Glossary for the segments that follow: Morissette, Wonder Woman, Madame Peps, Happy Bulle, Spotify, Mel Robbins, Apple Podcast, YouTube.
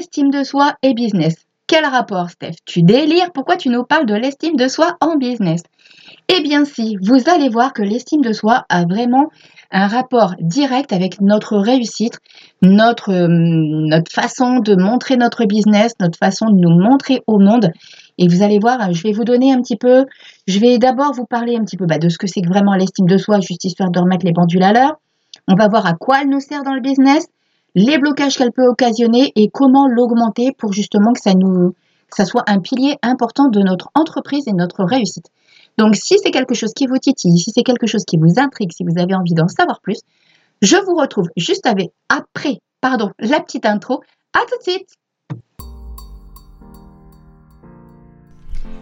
estime de soi et business. Quel rapport, Steph? Tu délires? Pourquoi tu nous parles de l'estime de soi en business? Eh bien si, vous allez voir que l'estime de soi a vraiment un rapport direct avec notre réussite, notre façon de montrer notre business, notre façon de nous montrer au monde. Et vous allez voir, je vais vous donner un petit peu, je vais d'abord vous parler un petit peu de ce que c'est que vraiment l'estime de soi, juste histoire de remettre les pendules à l'heure. On va voir à quoi elle nous sert dans le business, les blocages qu'elle peut occasionner et comment l'augmenter pour justement que ça soit un pilier important de notre entreprise et notre réussite. Donc, si c'est quelque chose qui vous titille, si c'est quelque chose qui vous intrigue, si vous avez envie d'en savoir plus, je vous retrouve juste après la petite intro. À tout de suite!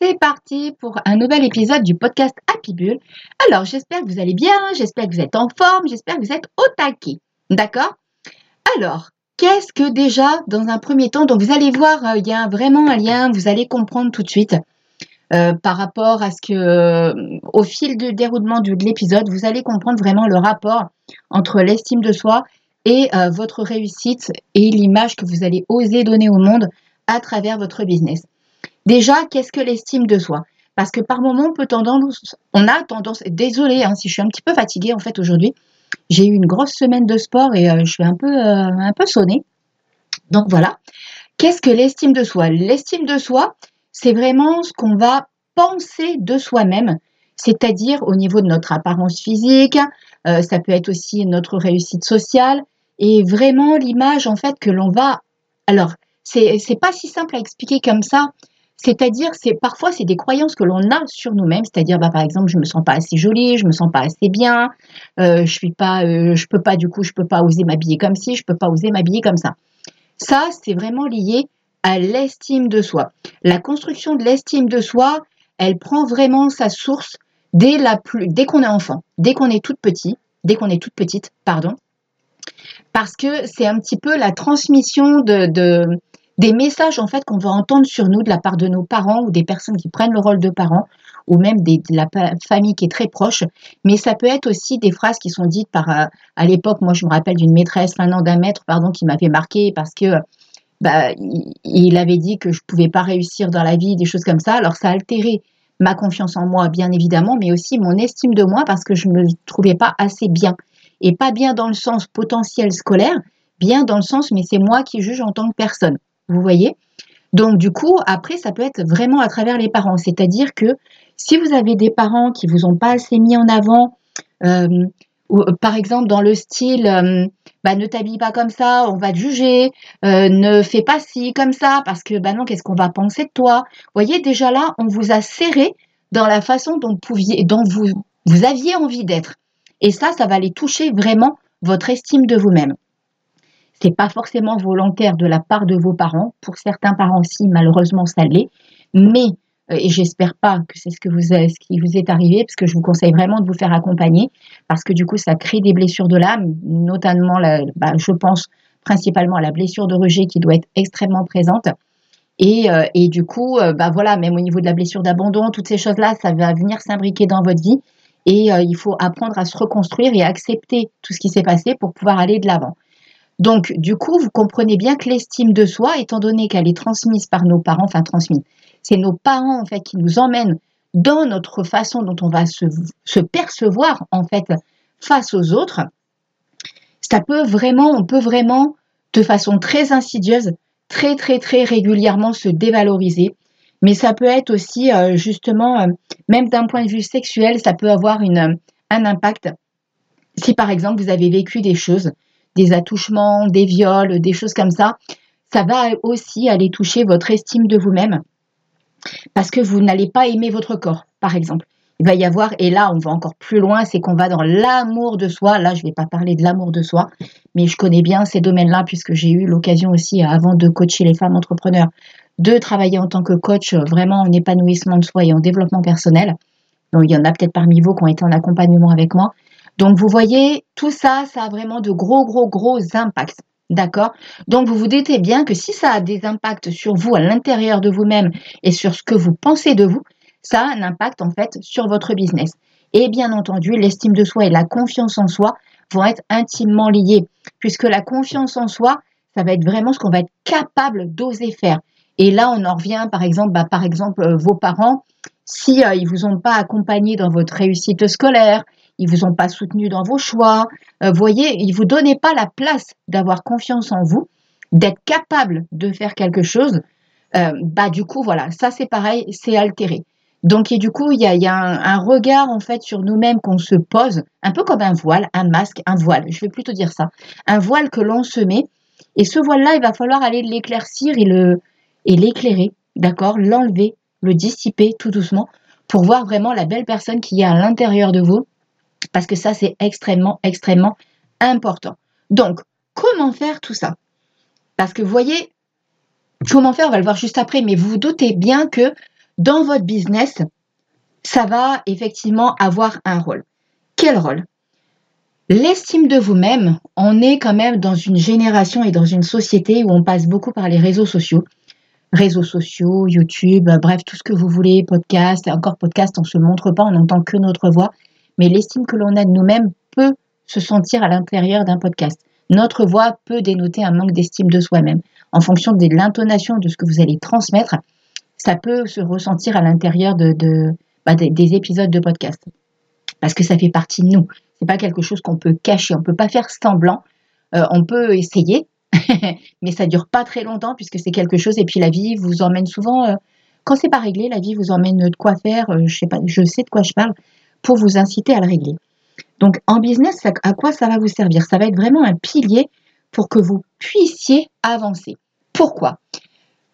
c'est parti pour un nouvel épisode du podcast Happy Bulle. Alors, j'espère que vous allez bien, j'espère que vous êtes en forme, j'espère que vous êtes au taquet. D'accord ? Alors, qu'est-ce que déjà, dans un premier temps, donc vous allez voir, il y a vraiment un lien, vous allez comprendre tout de suite par rapport à ce que, au fil du déroulement de l'épisode, vous allez comprendre vraiment le rapport entre l'estime de soi et votre réussite et l'image que vous allez oser donner au monde à travers votre business. Déjà, qu'est-ce que l'estime de soi? Parce que par moment, on a tendance, désolée si je suis un petit peu fatiguée en fait aujourd'hui, j'ai eu une grosse semaine de sport et je suis un peu sonnée. Donc voilà, qu'est-ce que l'estime de soi? L'estime de soi, c'est vraiment ce qu'on va penser de soi-même, c'est-à-dire au niveau de notre apparence physique, ça peut être aussi notre réussite sociale et vraiment l'image en fait que l'on va... Alors, c'est pas si simple à expliquer comme ça. C'est-à-dire, parfois, c'est des croyances que l'on a sur nous-mêmes. C'est-à-dire, par exemple, je ne me sens pas assez jolie, je ne me sens pas assez bien, je peux pas oser m'habiller comme ci, je ne peux pas oser m'habiller comme ça. Ça, c'est vraiment lié à l'estime de soi. La construction de l'estime de soi, elle prend vraiment sa source dès qu'on est enfant, dès qu'on est toute petite, parce que c'est un petit peu la transmission des messages en fait qu'on va entendre sur nous de la part de nos parents ou des personnes qui prennent le rôle de parents ou même de la famille qui est très proche, mais ça peut être aussi des phrases qui sont dites par à l'époque, moi je me rappelle d'une maîtresse, d'un maître qui m'avait marqué parce que il avait dit que je pouvais pas réussir dans la vie, des choses comme ça. Alors ça a altéré ma confiance en moi bien évidemment, mais aussi mon estime de moi parce que je me trouvais pas assez bien, et pas bien dans le sens potentiel scolaire, bien dans le sens mais c'est moi qui juge en tant que personne. Vous voyez? Donc, du coup, après, ça peut être vraiment à travers les parents. C'est-à-dire que si vous avez des parents qui ne vous ont pas assez mis en avant, ou, par exemple, dans le style ne t'habille pas comme ça, on va te juger, ne fais pas ci comme ça, parce que non, qu'est-ce qu'on va penser de toi? Vous voyez, déjà là, on vous a serré dans la façon dont vous aviez envie d'être. Et ça va aller toucher vraiment votre estime de vous-même. C'est pas forcément volontaire de la part de vos parents. Pour certains parents, si, malheureusement, ça l'est. Mais, et j'espère pas que c'est ce qui vous est arrivé, parce que je vous conseille vraiment de vous faire accompagner, parce que du coup, ça crée des blessures de l'âme, notamment, je pense principalement à la blessure de rejet qui doit être extrêmement présente. Et du coup, même au niveau de la blessure d'abandon, toutes ces choses-là, ça va venir s'imbriquer dans votre vie. Et il faut apprendre à se reconstruire et à accepter tout ce qui s'est passé pour pouvoir aller de l'avant. Donc, du coup, vous comprenez bien que l'estime de soi, étant donné qu'elle est transmise par nos parents, c'est nos parents, en fait, qui nous emmènent dans notre façon dont on va se percevoir, en fait, face aux autres. On peut vraiment, de façon très insidieuse, très, très, très régulièrement se dévaloriser, Mais ça peut être aussi justement, même d'un point de vue sexuel, ça peut avoir un impact. Si par exemple vous avez vécu des choses, des attouchements, des viols, des choses comme ça, ça va aussi aller toucher votre estime de vous-même parce que vous n'allez pas aimer votre corps, par exemple. Il va y avoir, et là on va encore plus loin, c'est qu'on va dans l'amour de soi. Là je ne vais pas parler de l'amour de soi, mais je connais bien ces domaines-là puisque j'ai eu l'occasion aussi, avant de coacher les femmes entrepreneurs, de travailler en tant que coach vraiment en épanouissement de soi et en développement personnel. Donc il y en a peut-être parmi vous qui ont été en accompagnement avec moi. Donc vous voyez, tout ça, ça a vraiment de gros impacts, d'accord ? Donc vous vous doutez bien que si ça a des impacts sur vous, à l'intérieur de vous-même et sur ce que vous pensez de vous, ça a un impact en fait sur votre business. Et bien entendu, l'estime de soi et la confiance en soi vont être intimement liées, puisque la confiance en soi, ça va être vraiment ce qu'on va être capable d'oser faire. Et là, on en revient par exemple, vos parents, si ils vous ont pas accompagné dans votre réussite scolaire, ils vous ont pas soutenu dans vos choix, voyez, ils vous donnaient pas la place d'avoir confiance en vous, d'être capable de faire quelque chose, du coup, voilà, ça c'est pareil, c'est altéré. Donc, et du coup, il y a un regard, en fait, sur nous-mêmes qu'on se pose, un peu comme un voile, un masque, un voile, je vais plutôt dire ça, un voile que l'on se met, et ce voile-là, il va falloir aller l'éclaircir et l'éclairer, d'accord, l'enlever, le dissiper tout doucement, pour voir vraiment la belle personne qu'il y a à l'intérieur de vous, parce que ça, c'est extrêmement important. Donc, comment faire tout ça ? Parce que, vous voyez, comment faire, on va le voir juste après, mais vous vous doutez bien que dans votre business, ça va effectivement avoir un rôle. Quel rôle ? L'estime de vous-même, on est quand même dans une génération et dans une société où on passe beaucoup par les réseaux sociaux. Réseaux sociaux, YouTube, bref, tout ce que vous voulez, podcast, encore podcast, on ne se montre pas, on n'entend que notre voix. Mais l'estime que l'on a de nous-mêmes peut se sentir à l'intérieur d'un podcast. Notre voix peut dénoter un manque d'estime de soi-même. En fonction de l'intonation de ce que vous allez transmettre, ça peut se ressentir à l'intérieur des épisodes de podcast. Parce que ça fait partie de nous. C'est pas quelque chose qu'on peut cacher. On peut pas faire semblant. On peut essayer, mais ça dure pas très longtemps puisque c'est quelque chose. Et puis la vie vous emmène souvent, quand c'est pas réglé, la vie vous emmène de quoi faire. Je sais de quoi je parle, pour vous inciter à le régler. Donc, en business, à quoi ça va vous servir ? Ça va être vraiment un pilier pour que vous puissiez avancer. Pourquoi ?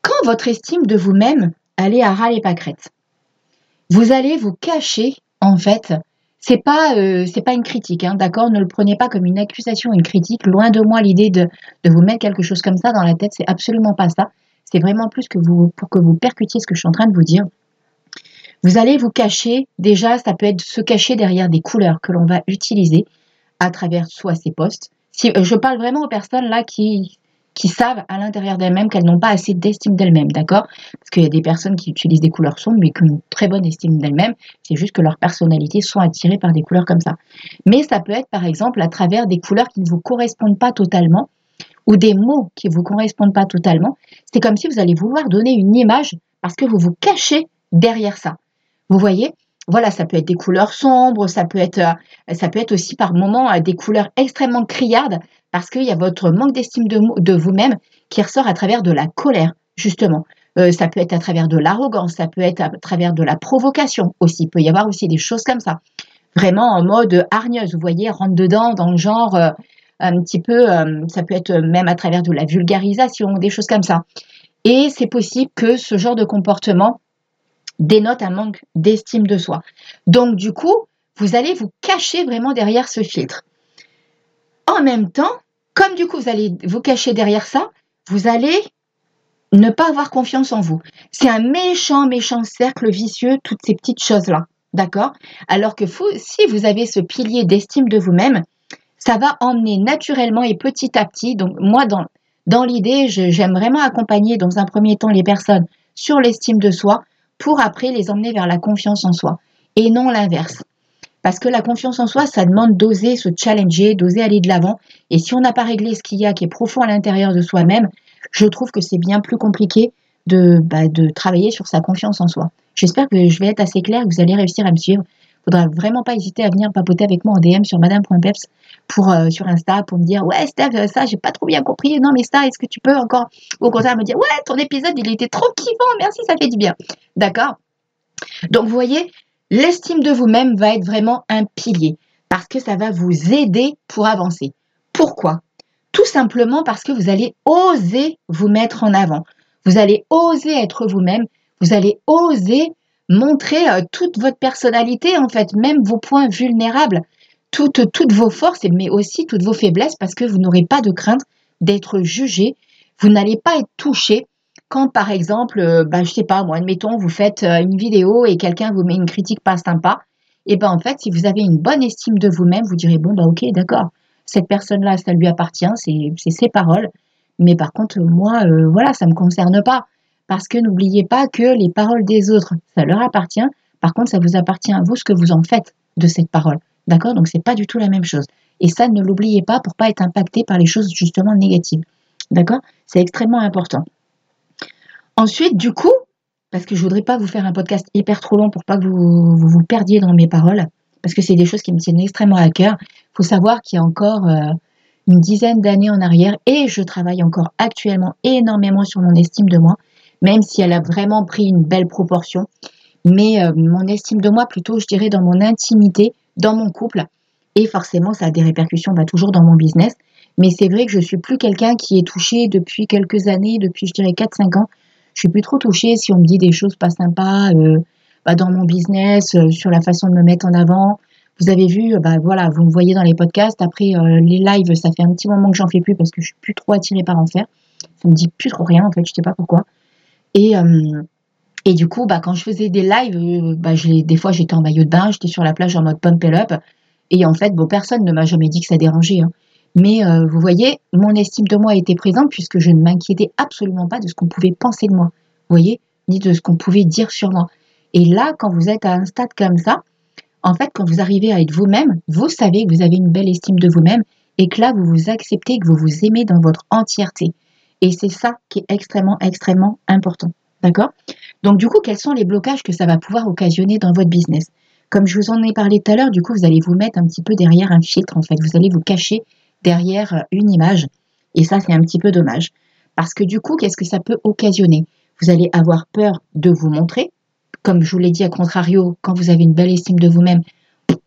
Quand votre estime de vous-même, elle est à ras les pâquerettes, vous allez vous cacher, en fait, c'est pas une critique, hein, d'accord ? Ne le prenez pas comme une accusation, une critique, loin de moi l'idée de vous mettre quelque chose comme ça dans la tête, c'est absolument pas ça. C'est vraiment plus pour que vous percutiez ce que je suis en train de vous dire. Vous allez vous cacher, déjà ça peut être se cacher derrière des couleurs que l'on va utiliser à travers soit ses posts. Si, je parle vraiment aux personnes là qui savent à l'intérieur d'elles-mêmes qu'elles n'ont pas assez d'estime d'elles-mêmes, d'accord ? Parce qu'il y a des personnes qui utilisent des couleurs sombres mais qui ont une très bonne estime d'elles-mêmes, c'est juste que leurs personnalités sont attirées par des couleurs comme ça. Mais ça peut être par exemple à travers des couleurs qui ne vous correspondent pas totalement ou des mots qui ne vous correspondent pas totalement. C'est comme si vous allez vouloir donner une image parce que vous vous cachez derrière ça. Vous voyez, voilà, ça peut être des couleurs sombres, ça peut être aussi par moments des couleurs extrêmement criardes parce qu'il y a votre manque d'estime de vous-même qui ressort à travers de la colère, justement. Ça peut être à travers de l'arrogance, ça peut être à travers de la provocation aussi. Il peut y avoir aussi des choses comme ça, vraiment en mode hargneuse, vous voyez, rentre dedans dans le genre un petit peu, ça peut être même à travers de la vulgarisation, des choses comme ça. Et c'est possible que ce genre de comportement dénote un manque d'estime de soi. Donc, du coup, vous allez vous cacher vraiment derrière ce filtre. En même temps, comme du coup, vous allez vous cacher derrière ça, vous allez ne pas avoir confiance en vous. C'est un méchant cercle vicieux, toutes ces petites choses-là, d'accord ? Alors que si vous avez ce pilier d'estime de vous-même, ça va emmener naturellement et petit à petit. Donc, moi, dans l'idée, j'aime vraiment accompagner dans un premier temps les personnes sur l'estime de soi, pour après les emmener vers la confiance en soi, et non l'inverse. Parce que la confiance en soi, ça demande d'oser se challenger, d'oser aller de l'avant, et si on n'a pas réglé ce qu'il y a qui est profond à l'intérieur de soi-même, je trouve que c'est bien plus compliqué de travailler sur sa confiance en soi. J'espère que je vais être assez claire, que vous allez réussir à me suivre. faudra vraiment pas hésiter à venir papoter avec moi en DM sur madame.peps sur Insta pour me dire « Ouais, Steph, ça, j'ai pas trop bien compris. Non, mais ça, est-ce que tu peux encore... » Ou au contraire, me dire « Ouais, ton épisode, il était trop kiffant. Merci, ça fait du bien. » D'accord ? Donc, vous voyez, l'estime de vous-même va être vraiment un pilier parce que ça va vous aider pour avancer. Pourquoi ? Tout simplement parce que vous allez oser vous mettre en avant. Vous allez oser être vous-même. Vous allez oser montrer toute votre personnalité, en fait, même vos points vulnérables, toutes vos forces, mais aussi toutes vos faiblesses, parce que vous n'aurez pas de crainte d'être jugé. Vous n'allez pas être touché quand, par exemple, je sais pas, moi, admettons, vous faites une vidéo et quelqu'un vous met une critique pas sympa. Et en fait, si vous avez une bonne estime de vous-même, vous direz, bon, ok, d'accord, cette personne-là, ça lui appartient, c'est ses paroles. Mais par contre, moi, ça me concerne pas. Parce que n'oubliez pas que les paroles des autres, ça leur appartient. Par contre, ça vous appartient à vous ce que vous en faites de cette parole. D'accord ? Donc, c'est pas du tout la même chose. Et ça, ne l'oubliez pas pour pas être impacté par les choses justement négatives. D'accord ? C'est extrêmement important. Ensuite, du coup, parce que je voudrais pas vous faire un podcast hyper trop long pour pas que vous perdiez dans mes paroles, parce que c'est des choses qui me tiennent extrêmement à cœur. Il faut savoir qu'il y a encore une dizaine d'années en arrière, et je travaille encore actuellement énormément sur mon estime de moi, même si elle a vraiment pris une belle proportion. Mais mon estime de moi, plutôt, je dirais, dans mon intimité, dans mon couple. Et forcément, ça a des répercussions toujours dans mon business. Mais c'est vrai que je ne suis plus quelqu'un qui est touché depuis quelques années, depuis, je dirais, 4-5 ans. Je ne suis plus trop touchée si on me dit des choses pas sympas dans mon business, sur la façon de me mettre en avant. Vous avez vu, vous me voyez dans les podcasts. Après, les lives, ça fait un petit moment que j'en fais plus parce que je ne suis plus trop attirée par en faire. Ça ne me dit plus trop rien, en fait, je ne sais pas pourquoi. Et du coup, quand je faisais des lives, des fois j'étais en maillot de bain, j'étais sur la plage en mode pump it up. Et en fait, personne ne m'a jamais dit que ça dérangeait. Hein. Mais vous voyez, mon estime de moi était présente puisque je ne m'inquiétais absolument pas de ce qu'on pouvait penser de moi. Vous voyez, ni de ce qu'on pouvait dire sur moi. Et là, quand vous êtes à un stade comme ça, en fait, quand vous arrivez à être vous-même, vous savez que vous avez une belle estime de vous-même et que là, vous vous acceptez, que vous vous aimez dans votre entièreté. Et c'est ça qui est extrêmement, extrêmement important. D'accord ? Donc, du coup, quels sont les blocages que ça va pouvoir occasionner dans votre business ? Comme je vous en ai parlé tout à l'heure, du coup, vous allez vous mettre un petit peu derrière un filtre, en fait. Vous allez vous cacher derrière une image. Et ça, c'est un petit peu dommage. Parce que du coup, qu'est-ce que ça peut occasionner ? Vous allez avoir peur de vous montrer. Comme je vous l'ai dit, à contrario, quand vous avez une belle estime de vous-même,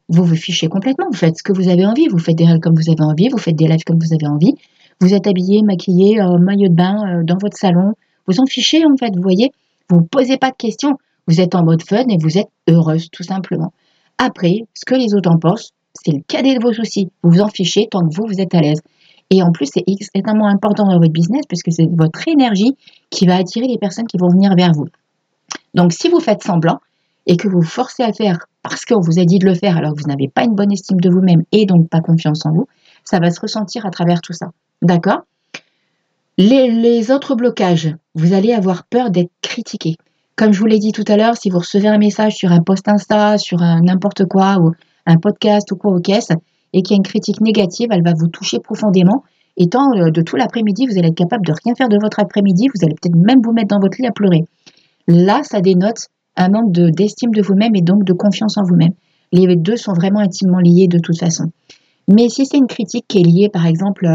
vous vous fichez complètement. Vous faites ce que vous avez envie. Vous faites des règles comme vous avez envie. Vous faites des lives comme vous avez envie. Vous êtes habillé, maquillé, maillot de bain, dans votre salon. Vous en fichez, en fait, vous voyez. Vous ne posez pas de questions. Vous êtes en mode fun et vous êtes heureuse, tout simplement. Après, ce que les autres en pensent, c'est le cadet de vos soucis. Vous vous en fichez tant que vous êtes à l'aise. Et en plus, c'est extrêmement important dans votre business puisque c'est votre énergie qui va attirer les personnes qui vont venir vers vous. Donc, si vous faites semblant et que vous vous forcez à le faire parce qu'on vous a dit de le faire alors que vous n'avez pas une bonne estime de vous-même et donc pas confiance en vous, ça va se ressentir à travers tout ça. D'accord ? Les autres blocages, vous allez avoir peur d'être critiqué. Comme je vous l'ai dit tout à l'heure, si vous recevez un message sur un post Insta, sur un n'importe quoi, ou un podcast ou quoi aux caisses, et qu'il y a une critique négative, elle va vous toucher profondément. Et tant de tout l'après-midi, vous allez être capable de rien faire de votre après-midi, vous allez peut-être même vous mettre dans votre lit à pleurer. Là, ça dénote un manque d'estime de vous-même et donc de confiance en vous-même. Les deux sont vraiment intimement liés de toute façon. Mais si c'est une critique qui est liée, par exemple...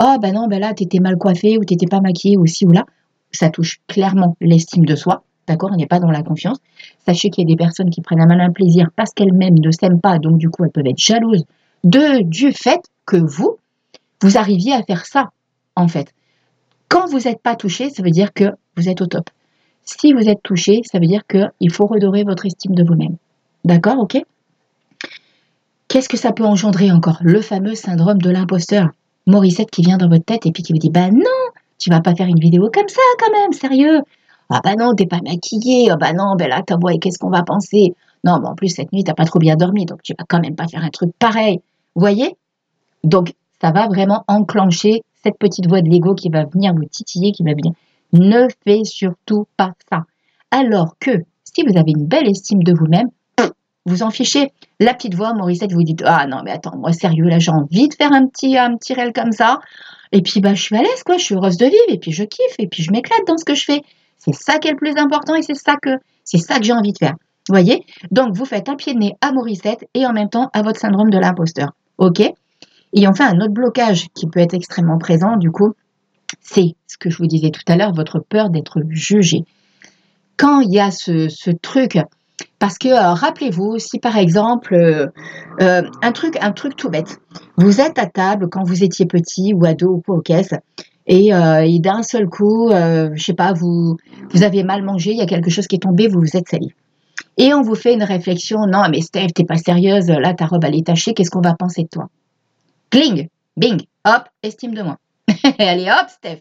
Oh, là, t'étais mal coiffée ou t'étais pas maquillée ou ci ou là. Ça touche clairement l'estime de soi. D'accord ? On n'est pas dans la confiance. Sachez qu'il y a des personnes qui prennent un malin plaisir parce qu'elles-mêmes ne s'aiment pas. Donc, du coup, elles peuvent être jalouses du fait que vous arriviez à faire ça, en fait. Quand vous n'êtes pas touché, ça veut dire que vous êtes au top. Si vous êtes touché, ça veut dire qu'il faut redorer votre estime de vous-même. D'accord ? Ok ? Qu'est-ce que ça peut engendrer encore ? Le fameux syndrome de l'imposteur. Morissette qui vient dans votre tête et puis qui vous dit « Bah non, tu vas pas faire une vidéo comme ça quand même, sérieux. Ah bah non, t'es pas maquillée. Ah bah non, là, t'as voix et qu'est-ce qu'on va penser. Non, mais en plus, cette nuit, t'as pas trop bien dormi, donc tu vas quand même pas faire un truc pareil. » Vous voyez ? Donc, ça va vraiment enclencher cette petite voix de l'ego qui va venir vous titiller, qui va venir « Ne fais surtout pas ça. » Alors que, si vous avez une belle estime de vous-même, vous en fichez. La petite voix, Morissette, vous dites « Ah non, mais attends, moi sérieux, là j'ai envie de faire un petit réel comme ça. Et puis je suis à l'aise, quoi, je suis heureuse de vivre, et puis je kiffe, et puis je m'éclate dans ce que je fais. C'est ça qui est le plus important et c'est ça que j'ai envie de faire. » Vous voyez? Donc, vous faites un pied de nez à Morissette et en même temps à votre syndrome de l'imposteur. OK? Et enfin, un autre blocage qui peut être extrêmement présent, du coup, c'est ce que je vous disais tout à l'heure, votre peur d'être jugé. Quand il y a ce truc, parce que rappelez-vous, si par exemple, un truc tout bête, vous êtes à table quand vous étiez petit ou ado ou quoi aux caisses, et d'un seul coup, je sais pas, vous avez mal mangé, il y a quelque chose qui est tombé, vous vous êtes sali. Et on vous fait une réflexion, non mais Steph, t'es pas sérieuse, là ta robe elle est tachée, qu'est-ce qu'on va penser de toi? Cling, bing, hop, estime de moi. Allez hop Steph,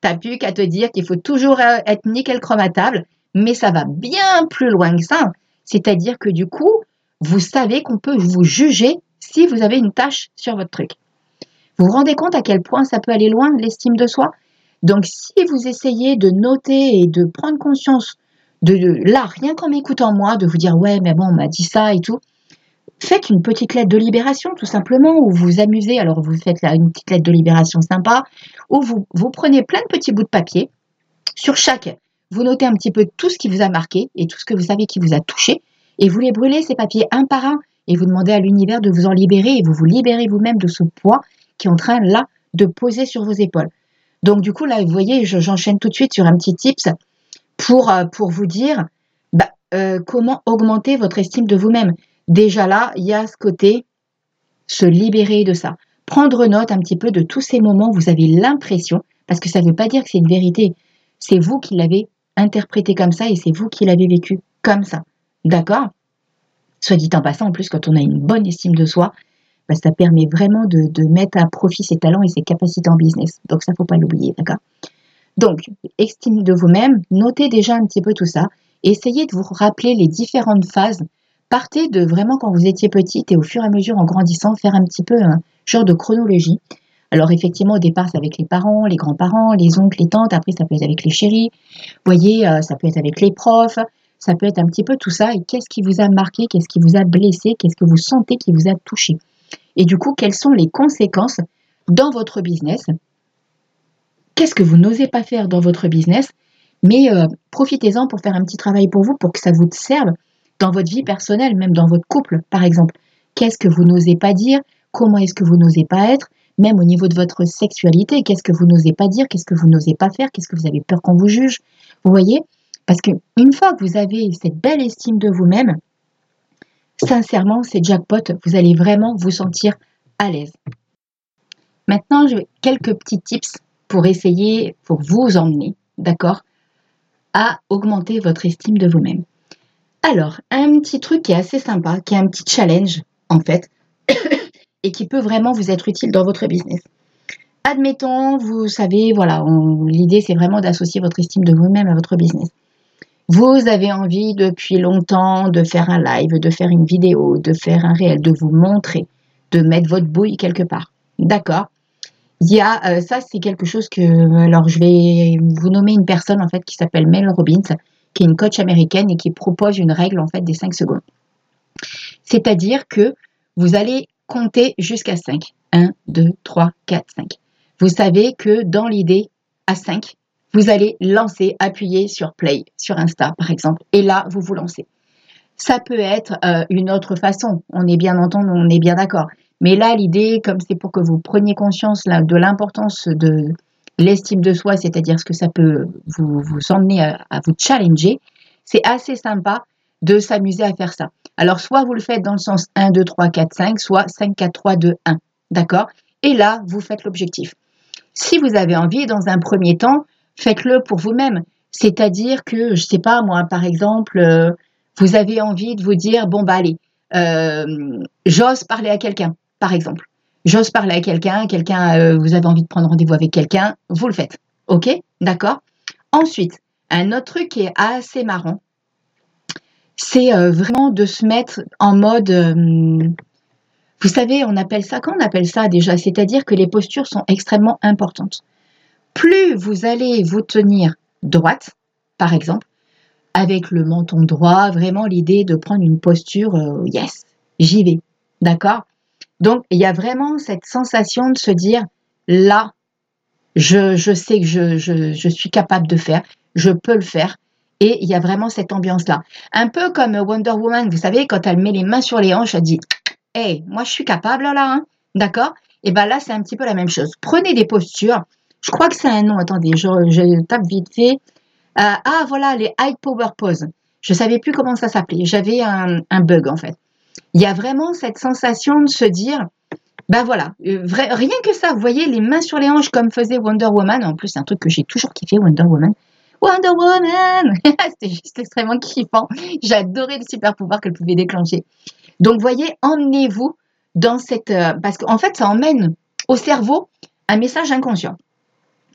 t'as plus qu'à te dire qu'il faut toujours être nickel chromatable, mais ça va bien plus loin que ça. C'est-à-dire que du coup, vous savez qu'on peut vous juger si vous avez une tache sur votre truc. Vous vous rendez compte à quel point ça peut aller loin, l'estime de soi? Donc si vous essayez de noter et de prendre conscience de là, rien qu'en m'écoutant moi, de vous dire « ouais, mais bon, on m'a dit ça et tout », faites une petite lettre de libération, tout simplement, ou vous vous amusez, alors vous faites là une petite lettre de libération sympa, ou vous prenez plein de petits bouts de papier, sur chaque, vous notez un petit peu tout ce qui vous a marqué, et tout ce que vous savez qui vous a touché, et vous les brûlez, ces papiers, un par un, et vous demandez à l'univers de vous en libérer, et vous vous libérez vous-même de ce poids qui est en train, là, de poser sur vos épaules. Donc, du coup, là, vous voyez, j'enchaîne tout de suite sur un petit tips, pour vous dire comment augmenter votre estime de vous-même. Déjà là, il y a ce côté, se libérer de ça. Prendre note un petit peu de tous ces moments où vous avez l'impression, parce que ça ne veut pas dire que c'est une vérité, c'est vous qui l'avez interprété comme ça et c'est vous qui l'avez vécu comme ça. D'accord? Soit dit en passant, en plus, quand on a une bonne estime de soi, bah, ça permet vraiment de mettre à profit ses talents et ses capacités en business. Donc ça, il ne faut pas l'oublier, d'accord? Donc, estime de vous-même, notez déjà un petit peu tout ça, essayez de vous rappeler les différentes phases, partez de vraiment quand vous étiez petite et au fur et à mesure en grandissant, faire un petit peu un genre de chronologie. Alors effectivement, au départ, c'est avec les parents, les grands-parents, les oncles, les tantes, après ça peut être avec les chéris, vous voyez, ça peut être avec les profs, ça peut être un petit peu tout ça, et qu'est-ce qui vous a marqué, qu'est-ce qui vous a blessé, qu'est-ce que vous sentez qui vous a touché. Et du coup, quelles sont les conséquences dans votre business? Qu'est-ce que vous n'osez pas faire dans votre business, mais profitez-en pour faire un petit travail pour vous, pour que ça vous serve dans votre vie personnelle, même dans votre couple, par exemple. Qu'est-ce que vous n'osez pas dire? Comment est-ce que vous n'osez pas être? Même au niveau de votre sexualité, qu'est-ce que vous n'osez pas dire? Qu'est-ce que vous n'osez pas faire? Qu'est-ce que vous avez peur qu'on vous juge? Vous voyez? Parce qu'une fois que vous avez cette belle estime de vous-même, sincèrement, c'est jackpot, vous allez vraiment vous sentir à l'aise. Maintenant, je vais quelques petits tips pour essayer, pour vous emmener, d'accord, à augmenter votre estime de vous-même. Alors, un petit truc qui est assez sympa, qui est un petit challenge, en fait, et qui peut vraiment vous être utile dans votre business. Admettons, vous savez, voilà, l'idée c'est vraiment d'associer votre estime de vous-même à votre business. Vous avez envie depuis longtemps de faire un live, de faire une vidéo, de faire un réel, de vous montrer, de mettre votre bouille quelque part, d'accord? Il y a, ça c'est quelque chose que, alors je vais vous nommer une personne en fait qui s'appelle Mel Robbins, qui est une coach américaine et qui propose une règle en fait des 5 secondes. C'est-à-dire que vous allez compter jusqu'à 5. 1, 2, 3, 4, 5. Vous savez que dans l'idée, à 5, vous allez lancer, appuyer sur play, sur Insta par exemple, et là vous vous lancez. Ça peut être une autre façon, on est bien d'accord. Mais là, l'idée, comme c'est pour que vous preniez conscience là, de l'importance de l'estime de soi, c'est-à-dire ce que ça peut vous emmener à vous challenger, c'est assez sympa de s'amuser à faire ça. Alors, soit vous le faites dans le sens 1, 2, 3, 4, 5, soit 5, 4, 3, 2, 1, d'accord? Et là, vous faites l'objectif. Si vous avez envie, dans un premier temps, faites-le pour vous-même. C'est-à-dire que, je ne sais pas, moi, par exemple, vous avez envie de vous dire, bon, bah allez, j'ose parler à quelqu'un. Par exemple, j'ose parler à quelqu'un, vous avez envie de prendre rendez-vous avec quelqu'un, vous le faites. OK? D'accord? Ensuite, un autre truc qui est assez marrant, c'est vraiment de se mettre en mode... vous savez, on appelle ça déjà, c'est-à-dire que les postures sont extrêmement importantes. Plus vous allez vous tenir droite, par exemple, avec le menton droit, vraiment l'idée de prendre une posture « yes, j'y vais ». D'accord? Donc, il y a vraiment cette sensation de se dire, là, je sais que je suis capable de faire, je peux le faire. Et il y a vraiment cette ambiance-là. Un peu comme Wonder Woman, vous savez, quand elle met les mains sur les hanches, elle dit « Hey, moi je suis capable là, hein, d'accord ?» Et bien là, c'est un petit peu la même chose. Prenez des postures. Je crois que c'est un nom. Attendez, je tape vite fait. Ah, voilà, les high power poses. Je ne savais plus comment ça s'appelait. J'avais un bug, en fait. Il y a vraiment cette sensation de se dire, ben voilà, rien que ça, vous voyez, les mains sur les hanches comme faisait Wonder Woman. En plus, c'est un truc que j'ai toujours kiffé, Wonder Woman. Wonder Woman. C'était juste extrêmement kiffant. J'adorais le super pouvoir qu'elle pouvait déclencher. Donc, vous voyez, emmenez-vous dans cette... parce qu'en fait, ça emmène au cerveau un message inconscient.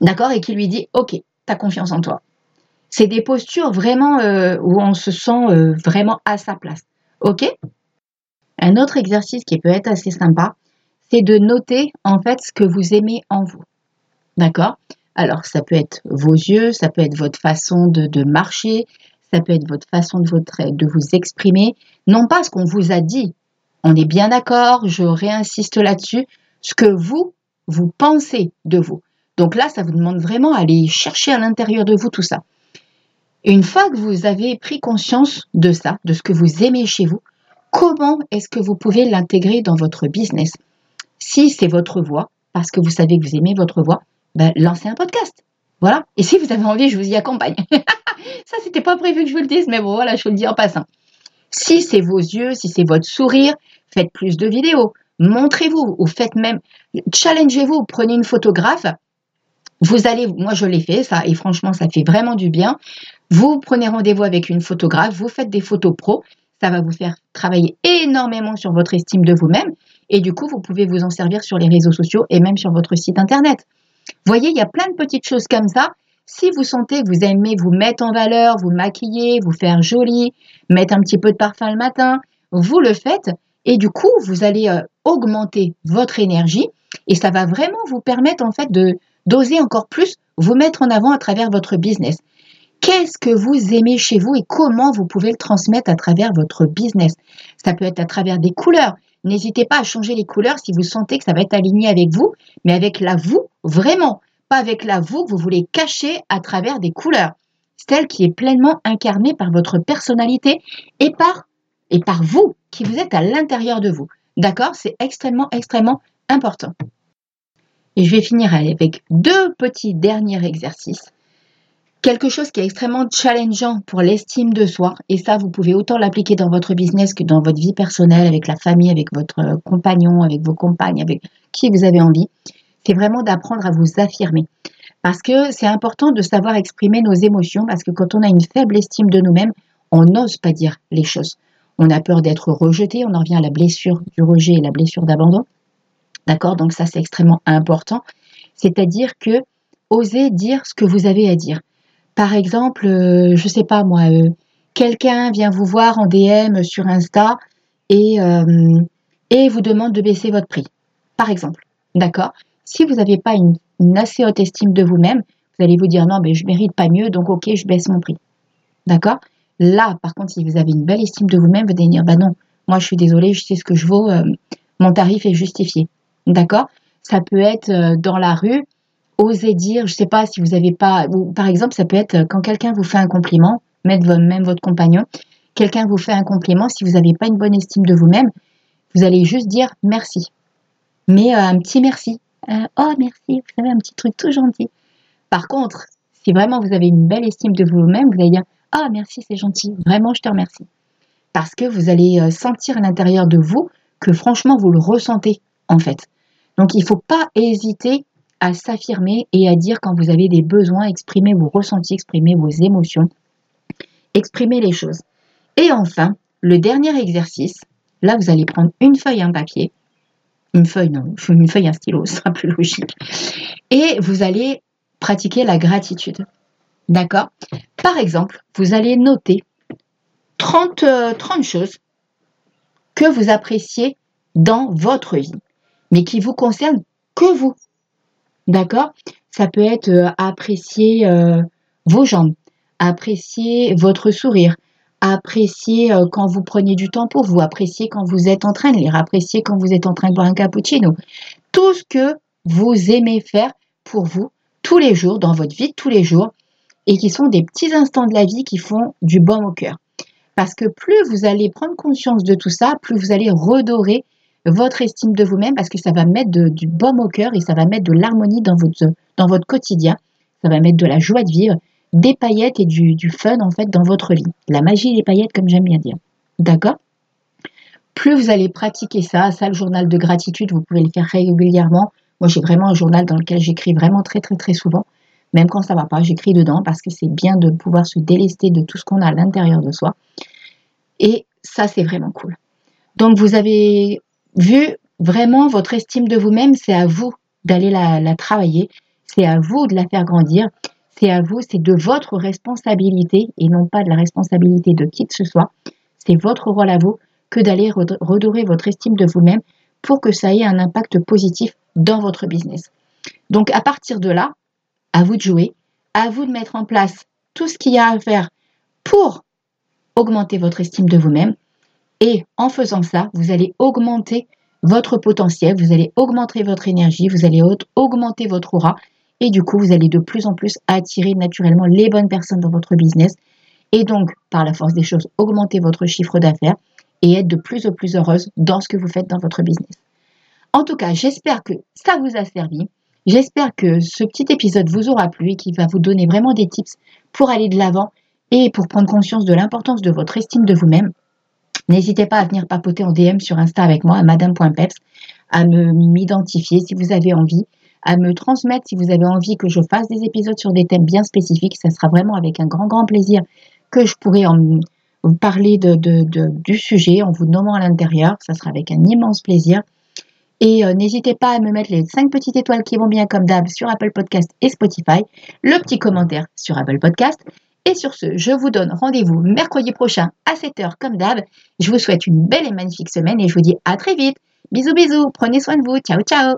D'accord? Et qui lui dit, ok, t'as confiance en toi. C'est des postures vraiment où on se sent vraiment à sa place. Ok? Un autre exercice qui peut être assez sympa, c'est de noter en fait ce que vous aimez en vous. D'accord? Alors, ça peut être vos yeux, ça peut être votre façon de marcher, ça peut être votre façon de vous exprimer. Non pas ce qu'on vous a dit. On est bien d'accord, je réinsiste là-dessus. Ce que vous pensez de vous. Donc là, ça vous demande vraiment d'aller chercher à l'intérieur de vous tout ça. Et une fois que vous avez pris conscience de ça, de ce que vous aimez chez vous, comment est-ce que vous pouvez l'intégrer dans votre business? Si c'est votre voix, parce que vous savez que vous aimez votre voix, ben, lancez un podcast. Voilà. Et si vous avez envie, je vous y accompagne. Ça, c'était pas prévu que je vous le dise, mais bon, voilà, je vous le dis en passant. Si c'est vos yeux, si c'est votre sourire, faites plus de vidéos, montrez-vous, ou faites même, challengez-vous, prenez une photographe. Vous allez, moi je l'ai fait ça, et franchement, ça fait vraiment du bien. Vous prenez rendez-vous avec une photographe, vous faites des photos pro, ça va vous faire travailler énormément sur votre estime de vous-même, et du coup, vous pouvez vous en servir sur les réseaux sociaux et même sur votre site internet. Vous voyez, il y a plein de petites choses comme ça. Si vous sentez que vous aimez vous mettre en valeur, vous maquiller, vous faire joli, mettre un petit peu de parfum le matin, vous le faites et du coup, vous allez augmenter votre énergie et ça va vraiment vous permettre en fait d'oser encore plus vous mettre en avant à travers votre business. Qu'est-ce que vous aimez chez vous et comment vous pouvez le transmettre à travers votre business? Ça peut être à travers des couleurs. N'hésitez pas à changer les couleurs si vous sentez que ça va être aligné avec vous, mais avec la vous, vraiment. Pas avec la vous que vous voulez cacher à travers des couleurs. Celle qui est pleinement incarnée par votre personnalité et par vous, qui vous êtes à l'intérieur de vous. D'accord? C'est extrêmement, extrêmement important. Et je vais finir avec deux petits derniers exercices. Quelque chose qui est extrêmement challengeant pour l'estime de soi, et ça vous pouvez autant l'appliquer dans votre business que dans votre vie personnelle, avec la famille, avec votre compagnon, avec vos compagnes, avec qui vous avez envie, c'est vraiment d'apprendre à vous affirmer. Parce que c'est important de savoir exprimer nos émotions, parce que quand on a une faible estime de nous-mêmes, on n'ose pas dire les choses. On a peur d'être rejeté, on en revient à la blessure du rejet et la blessure d'abandon. D'accord? Donc ça c'est extrêmement important. C'est-à-dire que osez dire ce que vous avez à dire. Par exemple, je sais pas moi, quelqu'un vient vous voir en DM sur Insta et vous demande de baisser votre prix, par exemple. D'accord? Si vous n'avez pas une assez haute estime de vous-même, vous allez vous dire non, mais je mérite pas mieux, donc ok, je baisse mon prix. D'accord? Là, par contre, si vous avez une belle estime de vous-même, vous allez dire bah non, moi je suis désolée, je sais ce que je vaux, mon tarif est justifié. D'accord? Ça peut être dans la rue. Osez dire, je ne sais pas si vous n'avez pas... Ou, par exemple, ça peut être quand quelqu'un vous fait un compliment, même votre compagnon, quelqu'un vous fait un compliment, si vous n'avez pas une bonne estime de vous-même, vous allez juste dire merci. Mais un petit merci. Oh, merci, vous savez, un petit truc tout gentil. Par contre, si vraiment vous avez une belle estime de vous-même, vous allez dire, oh, merci, c'est gentil, vraiment, je te remercie. Parce que vous allez sentir à l'intérieur de vous que franchement, vous le ressentez, en fait. Donc, il ne faut pas hésiter à s'affirmer et à dire quand vous avez des besoins, exprimer vos ressentis, exprimer vos émotions, exprimer les choses. Et enfin, le dernier exercice, là vous allez prendre une feuille, un papier, une feuille, un stylo, ce sera plus logique, et vous allez pratiquer la gratitude. D'accord? Par exemple, vous allez noter 30 choses que vous appréciez dans votre vie, mais qui vous concernent que vous. D'accord? Ça peut être apprécier vos jambes, apprécier votre sourire, apprécier quand vous prenez du temps pour vous, apprécier quand vous êtes en train de lire, apprécier quand vous êtes en train de boire un cappuccino. Tout ce que vous aimez faire pour vous tous les jours, dans votre vie de tous les jours, et qui sont des petits instants de la vie qui font du baume au cœur. Parce que plus vous allez prendre conscience de tout ça, plus vous allez redorer votre estime de vous-même, parce que ça va mettre du baume au cœur et ça va mettre de l'harmonie dans votre quotidien. Ça va mettre de la joie de vivre, des paillettes et du fun en fait dans votre lit. La magie des paillettes, comme j'aime bien dire. D'accord ? Plus vous allez pratiquer ça, le journal de gratitude, vous pouvez le faire régulièrement. Moi, j'ai vraiment un journal dans lequel j'écris vraiment très, très, très souvent. Même quand ça ne va pas, j'écris dedans parce que c'est bien de pouvoir se délester de tout ce qu'on a à l'intérieur de soi. Et ça, c'est vraiment cool. Donc, vous avez vu, vraiment, votre estime de vous-même, c'est à vous d'aller la travailler. C'est à vous de la faire grandir. C'est à vous, c'est de votre responsabilité et non pas de la responsabilité de qui que ce soit. C'est votre rôle à vous que d'aller redorer votre estime de vous-même pour que ça ait un impact positif dans votre business. Donc, à partir de là, à vous de jouer, à vous de mettre en place tout ce qu'il y a à faire pour augmenter votre estime de vous-même. Et en faisant ça, vous allez augmenter votre potentiel, vous allez augmenter votre énergie, vous allez augmenter votre aura. Et du coup, vous allez de plus en plus attirer naturellement les bonnes personnes dans votre business. Et donc, par la force des choses, augmenter votre chiffre d'affaires et être de plus en plus heureuse dans ce que vous faites dans votre business. En tout cas, j'espère que ça vous a servi. J'espère que ce petit épisode vous aura plu et qu'il va vous donner vraiment des tips pour aller de l'avant et pour prendre conscience de l'importance de votre estime de vous-même. N'hésitez pas à venir papoter en DM sur Insta avec moi, à madame.peps, à m'identifier si vous avez envie, à me transmettre si vous avez envie que je fasse des épisodes sur des thèmes bien spécifiques. Ça sera vraiment avec un grand, grand plaisir que je pourrai vous parler du sujet en vous nommant à l'intérieur. Ça sera avec un immense plaisir. Et n'hésitez pas à me mettre les 5 petites étoiles qui vont bien comme d'hab sur Apple Podcast et Spotify, le petit commentaire sur Apple Podcast. Et sur ce, je vous donne rendez-vous mercredi prochain à 7h comme d'hab. Je vous souhaite une belle et magnifique semaine et je vous dis à très vite. Bisous, bisous, prenez soin de vous. Ciao, ciao.